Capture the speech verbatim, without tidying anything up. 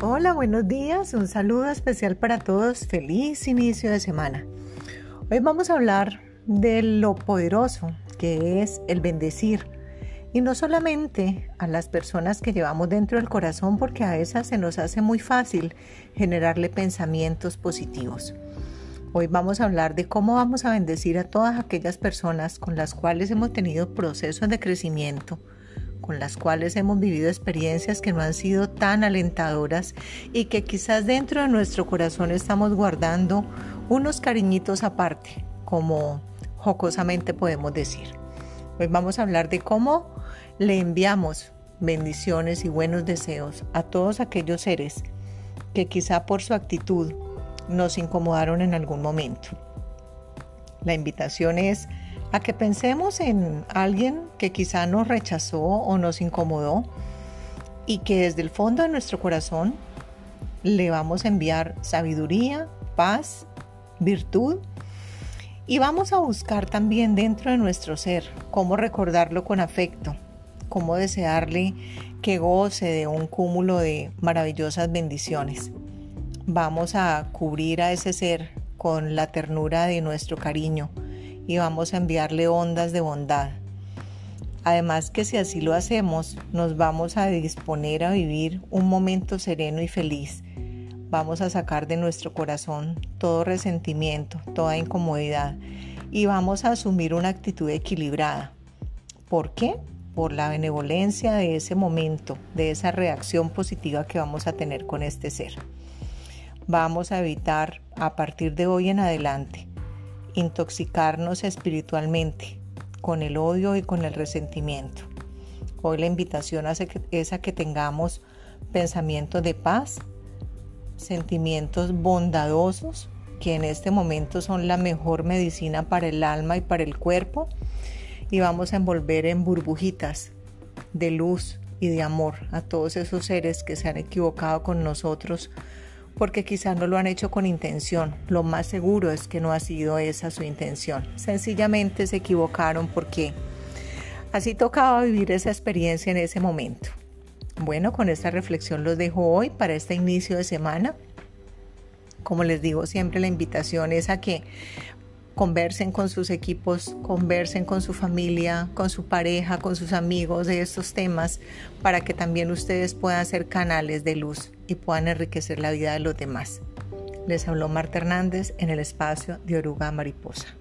Hola, buenos días, un saludo especial para todos, feliz inicio de semana. Hoy vamos a hablar de lo poderoso que es el bendecir, y no solamente a las personas que llevamos dentro del corazón, porque a esas se nos hace muy fácil generarle pensamientos positivos. Hoy vamos a hablar de cómo vamos a bendecir a todas aquellas personas con las cuales hemos tenido procesos de crecimiento, con las cuales hemos vivido experiencias que no han sido tan alentadoras y que quizás dentro de nuestro corazón estamos guardando unos cariñitos aparte, como jocosamente podemos decir. Hoy vamos a hablar de cómo le enviamos bendiciones y buenos deseos a todos aquellos seres que quizá por su actitud nos incomodaron en algún momento. La invitación es a que pensemos en alguien que quizá nos rechazó o nos incomodó y que desde el fondo de nuestro corazón le vamos a enviar sabiduría, paz, virtud, y vamos a buscar también dentro de nuestro ser cómo recordarlo con afecto, cómo desearle que goce de un cúmulo de maravillosas bendiciones. Vamos a cubrir a ese ser con la ternura de nuestro cariño y vamos a enviarle ondas de bondad. Además que si así lo hacemos, nos vamos a disponer a vivir un momento sereno y feliz. Vamos a sacar de nuestro corazón todo resentimiento, toda incomodidad, y vamos a asumir una actitud equilibrada. ¿Por qué? Por la benevolencia de ese momento, de esa reacción positiva que vamos a tener con este ser. Vamos a evitar a partir de hoy en adelante intoxicarnos espiritualmente con el odio y con el resentimiento. Hoy la invitación es a que tengamos pensamientos de paz, sentimientos bondadosos, que en este momento son la mejor medicina para el alma y para el cuerpo, y vamos a envolver en burbujitas de luz y de amor a todos esos seres que se han equivocado con nosotros, porque quizás no lo han hecho con intención. Lo más seguro es que no ha sido esa su intención. Sencillamente se equivocaron porque así tocaba vivir esa experiencia en ese momento. Bueno, con esta reflexión los dejo hoy para este inicio de semana. Como les digo siempre, la invitación es a que conversen con sus equipos, conversen con su familia, con su pareja, con sus amigos de estos temas, para que también ustedes puedan ser canales de luz y puedan enriquecer la vida de los demás. Les habló Marta Hernández en el espacio de Oruga Mariposa.